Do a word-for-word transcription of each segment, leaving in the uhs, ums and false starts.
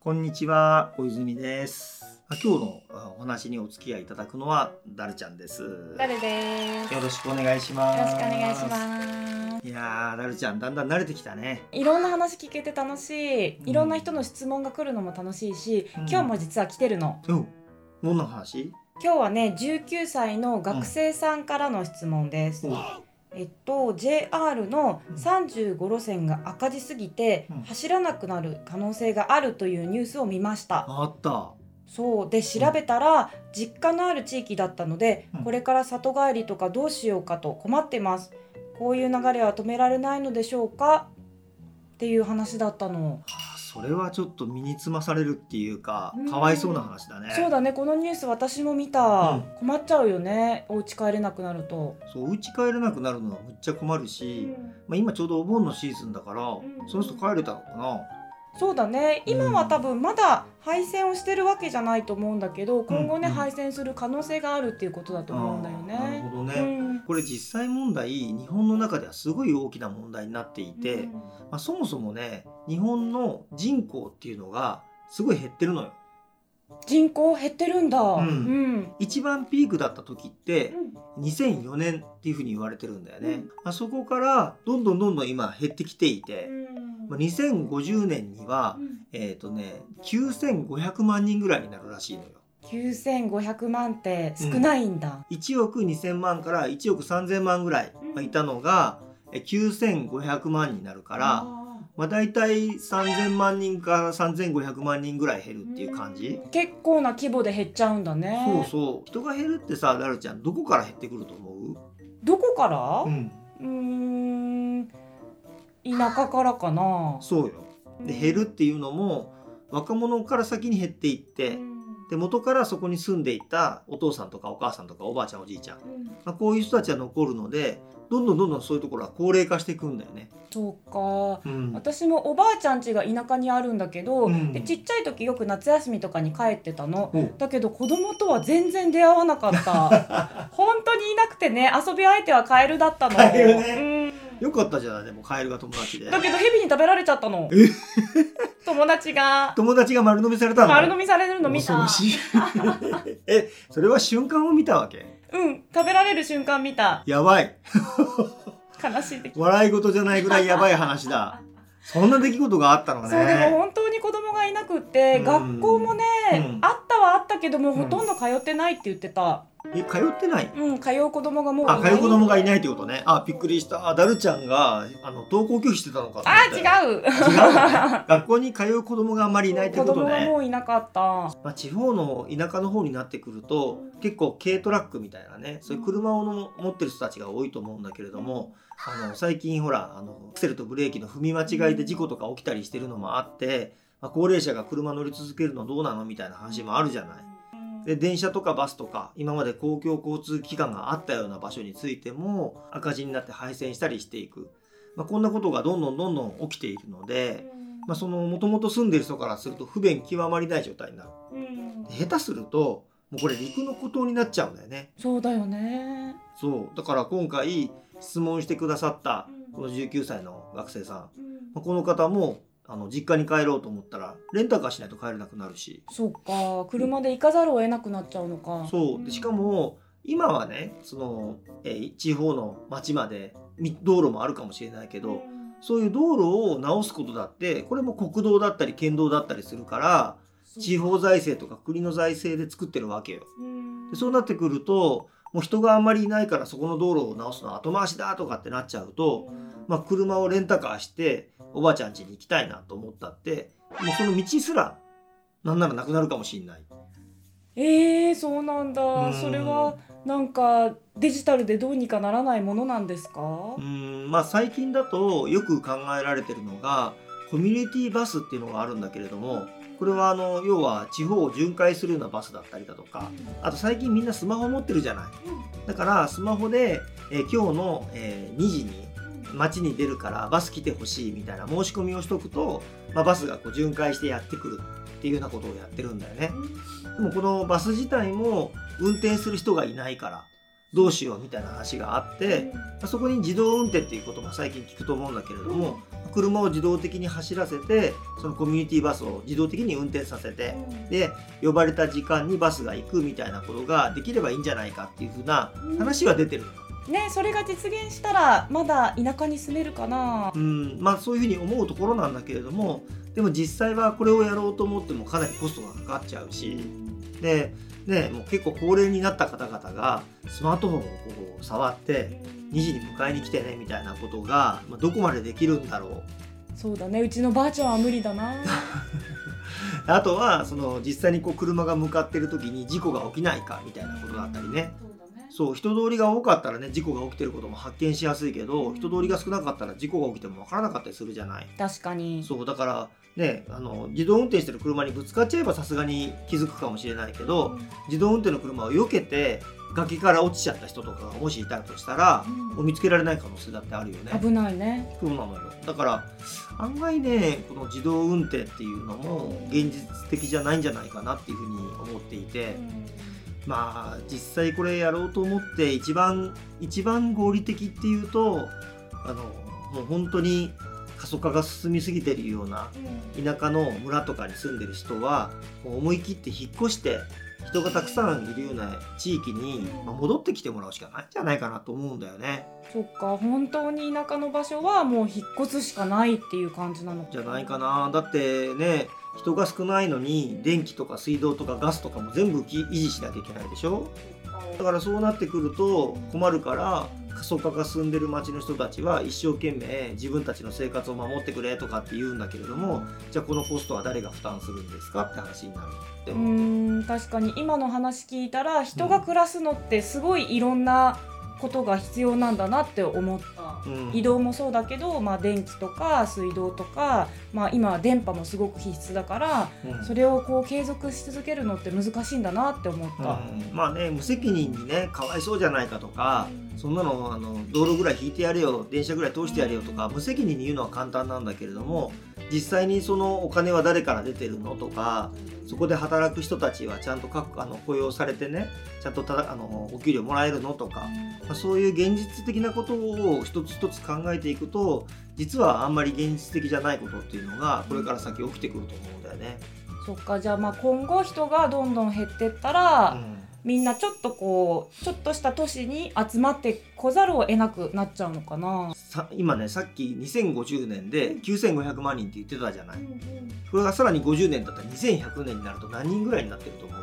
こんにちは、小泉です。今日のお話にお付き合いいただくのはダルちゃんです。ダルです。よろしくお願いします。よろしくお願いします。いやー、ダルちゃんだんだん慣れてきたね。いろんな話聞けて楽しい。いろんな人の質問が来るのも楽しいし、うん、今日も実は来てるの。うん。どんな話？今日はね、じゅうきゅうさいの学生さんからの質問です。うんうんえっと、ジェイアール のさんじゅうごろせんが赤字すぎて、うん、走らなくなる可能性があるというニュースを見ました。あった。そうで調べたら、うん、実家のある地域だったので、うん、これから里帰りとかどうしようかと困ってます。こういう流れは止められないのでしょうかっていう話だったの。それはちょっと身につまされるっていうか、うん、かわいそうな話だね。そうだね、このニュース私も見た、うん、困っちゃうよね、お家帰れなくなると。そう、お家帰れなくなるのはむっちゃ困るし、うんまあ、今ちょうどお盆のシーズンだから、うん、その人帰れたのかな。そうだね、今は多分まだ配線をしてるわけじゃないと思うんだけど、今後ね、うんうん、配線する可能性があるっていうことだと思うんだよね。なるほどね、うん、これ実際問題、日本の中ではすごい大きな問題になっていて、うんまあ、そもそもね、日本の人口っていうのがすごい減ってるのよ。人口減ってるんだ、うんうん、一番ピークだった時ってにせんよねんっていうふうに言われてるんだよね、うんまあ、そこからどんどんどんどん今減ってきていて、うんまあ、にせんごじゅうねんには、うん、えーとね、きゅうせんごひゃくまんにんぐらいになるらしいのよ。きゅうせんごひゃくまんって少ないんだ、うん、いちおくにせんまんからいちおくさんぜんまんぐらいいたのが、うん、きゅうせんごひゃくまんになるから、うんまあ、大体さんぜんまんにんからさんぜんごひゃくまんにんぐらい減るっていう感じ。結構な規模で減っちゃうんだね。そうそう、人が減るってさ、ダルちゃんどこから減ってくると思う？どこから？うん、うーん、田舎からかな。そうよ。で、減るっていうのも若者から先に減っていって、うん、で元からそこに住んでいたお父さんとかお母さんとかおばあちゃんおじいちゃん、うんまあ、こういう人たちは残るので、どんどんどんどんそういうところは高齢化していくんだよね。そうか、うん、私もおばあちゃん家が田舎にあるんだけど、うん、でちっちゃい時よく夏休みとかに帰ってたの、うん、だけど子供とは全然出会わなかった本当にいなくてね、遊び相手はカエルだったの。カエルね、うん、よかったじゃない。でもカエルが友達で、だけどヘビに食べられちゃったの友達が友達が丸飲みされたの。丸飲みされるの見た。恐ろしいえ、それは瞬間を見たわけ？うん、食べられる瞬間見た。やばい悲しい出来事。笑い事じゃないぐらいやばい話だそんな出来事があったのね。そう、でも本当に子供がいなくって、うん、学校もね、うん、あったはあったけども、うん、ほとんど通ってないって言ってた。え、通ってない？うん、通う子供がもういない。あ、通う子供がいないってことね。あ、びっくりした。あ、ダルちゃんがあの登校拒否してたのかと思って。あ、違う。違う、ね、学校に通う子供があんまりいないってことね。子供がもういなかった。まあ、地方の田舎の方になってくると、結構軽トラックみたいなね、そういう車をの持ってる人たちが多いと思うんだけれども、あの最近ほらあのアクセルとブレーキの踏み間違いで事故とか起きたりしてるのもあって、まあ、高齢者が車乗り続けるのどうなのみたいな話もあるじゃない。で、電車とかバスとか今まで公共交通機関があったような場所についても赤字になって廃線したりしていく、まあ、こんなことがどんどんどんどん起きているので、まあ、そのもともと住んでる人からすると不便極まりない状態になる。下手するともうこれ陸の孤島になっちゃうんだよね。そうだよね。そう、だから今回質問してくださったこのじゅうきゅうさいの学生さん、まあ、この方もあの実家に帰ろうと思ったらレンタカーしないと帰れなくなるし。そうか、車で行かざるを得なくなっちゃうのか、うん、そうで、しかも今はね、そのえ地方の町まで道路もあるかもしれないけど、うん、そういう道路を直すことだってこれも国道だったり県道だったりするから、地方財政とか国の財政で作ってるわけよ、うん、でそうなってくるともう人があんまりいないからそこの道路を直すのは後回しだとかってなっちゃうと、まあ、車をレンタカーしておばあちゃん家に行きたいなと思ったってもうその道すらなんならなくなるかもしれない。えー、そうなんだ。うん、それはなんかデジタルでどうにかならないものなんですか？うん、まあ、最近だとよく考えられてるのがコミュニティバスっていうのがあるんだけれども、これはあの要は地方を巡回するようなバスだったりだとか、あと最近みんなスマホ持ってるじゃない。だからスマホで、えー、今日の、えー、にじに街に出るからバス来てほしいみたいな申し込みをしとくと、まあ、バスがこう巡回してやってくるっていうようなことをやってるんだよね。でもこのバス自体も運転する人がいないからどうしようみたいな話があって、そこに自動運転っていうことが最近聞くと思うんだけれども、車を自動的に走らせて、そのコミュニティバスを自動的に運転させて、で呼ばれた時間にバスが行くみたいなことができればいいんじゃないかっていうふうな話は出てるね。それが実現したらまだ田舎に住めるかな。うん、まあそういうふうに思うところなんだけれども、でも実際はこれをやろうと思ってもかなりコストがかかっちゃうし、で、ね、もう結構高齢になった方々がスマートフォンをこう触ってにじに迎えに来てねみたいなことがどこまでできるんだろう。そうだね、うちのばあちゃんは無理だな。あとはその実際にこう車が向かってる時に事故が起きないかみたいなことだったりね。そう、人通りが多かったらね、事故が起きてることも発見しやすいけど、人通りが少なかったら事故が起きても分からなかったりするじゃない。確かに。そうだからね、あの自動運転してる車にぶつかっちゃえばさすがに気づくかもしれないけど、うん、自動運転の車を避けて崖から落ちちゃった人とかがもしいたとしたら、うん、見つけられない可能性だってあるよね。危ないね。そうなのよ。だから案外ね、この自動運転っていうのも現実的じゃないんじゃないかなっていうふうに思っていて、うん、まあ実際これやろうと思って一番一番合理的っていうと、あのもう本当に過疎化が進みすぎてるような田舎の村とかに住んでる人はもう思い切って引っ越して人がたくさんいるような地域に戻ってきてもらうしかないんじゃないかなと思うんだよね。そっか、本当に田舎の場所はもう引っ越すしかないっていう感じなのじゃないかな。だってね、人が少ないのに電気とか水道とかガスとかも全部維持しなきゃいけないでしょ。だからそうなってくると困るから、過疎化が進んでる町の人たちは一生懸命自分たちの生活を守ってくれとかって言うんだけれども、じゃあこのコストは誰が負担するんですかって話になるって。うーん、確かに今の話聞いたら人が暮らすのってすごいいろんなことが必要なんだなって思った、うん、移動もそうだけど、まあ、電気とか水道とか、まあ、今は電波もすごく必須だから、うん、それをこう継続し続けるのって難しいんだなって思った、うん、まあね、無責任にね、かわいそうじゃないかとか、うん、そんな の, あの道路ぐらい引いてやれよ、電車ぐらい通してやれよとか無責任に言うのは簡単なんだけれども、実際にそのお金は誰から出てるのとか、そこで働く人たちはちゃんとあの雇用されてね、ちゃんとただあのお給料もらえるのとか、まあ、そういう現実的なことを一つ一つ考えていくと、実はあんまり現実的じゃないことっていうのがこれから先起きてくると思うんだよね。そっか、じゃあ、 まあ今後人がどんどん減ってったら、うん、みんなちょっとこうちょっとした都市に集まってこざるを得なくなっちゃうのかな。さ今ね、さっきにせんごじゅうねんできゅうせんごひゃくまんにんって言ってたじゃない、うんうん、これがさらにごじゅうねんだったらにせんひゃくねんになると何人ぐらいになってると思う？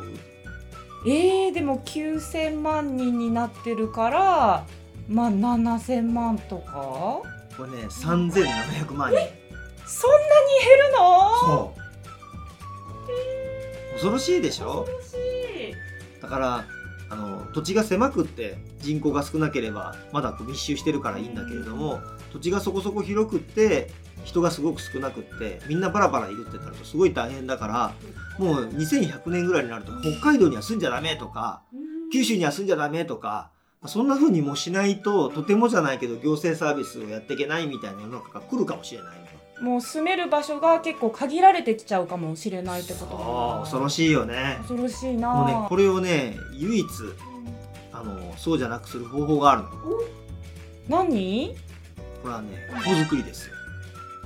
えー、でもきゅうせんまんにんになってるから、まあななせんまんとか。これね、さんぜんななひゃくまんにん。え、そんなに減るの？そう、えー、恐ろしいでしょ。恐ろしい。だからあの土地が狭くって人口が少なければまだ密集してるからいいんだけれども、土地がそこそこ広くって人がすごく少なくってみんなバラバラいるってなるとすごい大変だから、もうにせんひゃくねんぐらいになると北海道には住んじゃダメとか九州には住んじゃダメとか、そんな風にもしないととてもじゃないけど行政サービスをやっていけないみたいな世の中が来るかもしれない。もう住める場所が結構限られてきちゃうかもしれないってことだな。恐ろしいよね。恐ろしいな。もうね、これをね、唯一あのそうじゃなくする方法があるの。何？これはね、子作りですよ。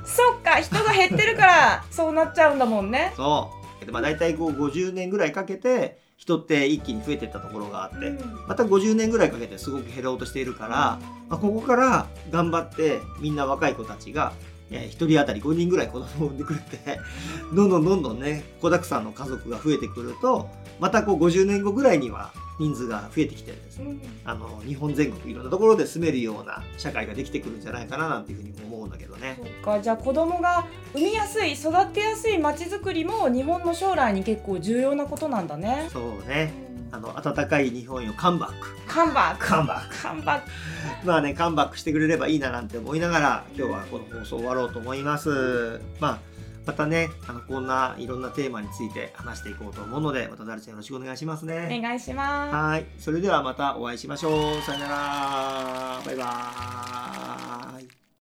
そっか、人が減ってるからそうなっちゃうんだもんね。そう。で、まあだいたいこうごじゅうねんぐらいかけて人って一気に増えていったところがあって、うん、またごじゅうねんぐらいかけてすごく減ろうとしているから、まあ、ここから頑張ってみんな若い子たちがひとり当たりごにんぐらい子供を産んでくれて、どんどんどんどんね、子だくさんの家族が増えてくると、またこうごじゅうねんごぐらいには人数が増えてきてですね、あの日本全国いろんなところで住めるような社会ができてくるんじゃないかななんていうふうに思うんだけどね。そうか、じゃあ子供が産みやすい、育てやすい街づくりも日本の将来に結構重要なことなんだね。そうね、あの温かい日本よ、カムバックカムバックカムバックカムバックまあね、カムバックしてくれればいいななんて思いながら、今日はこの放送終わろうと思います。まあまたね、あのこんないろんなテーマについて話していこうと思うので、またダルちゃんよろしくお願いしますね。お願いします。はい、それではまたお会いしましょう。さよなら、バイバーイ。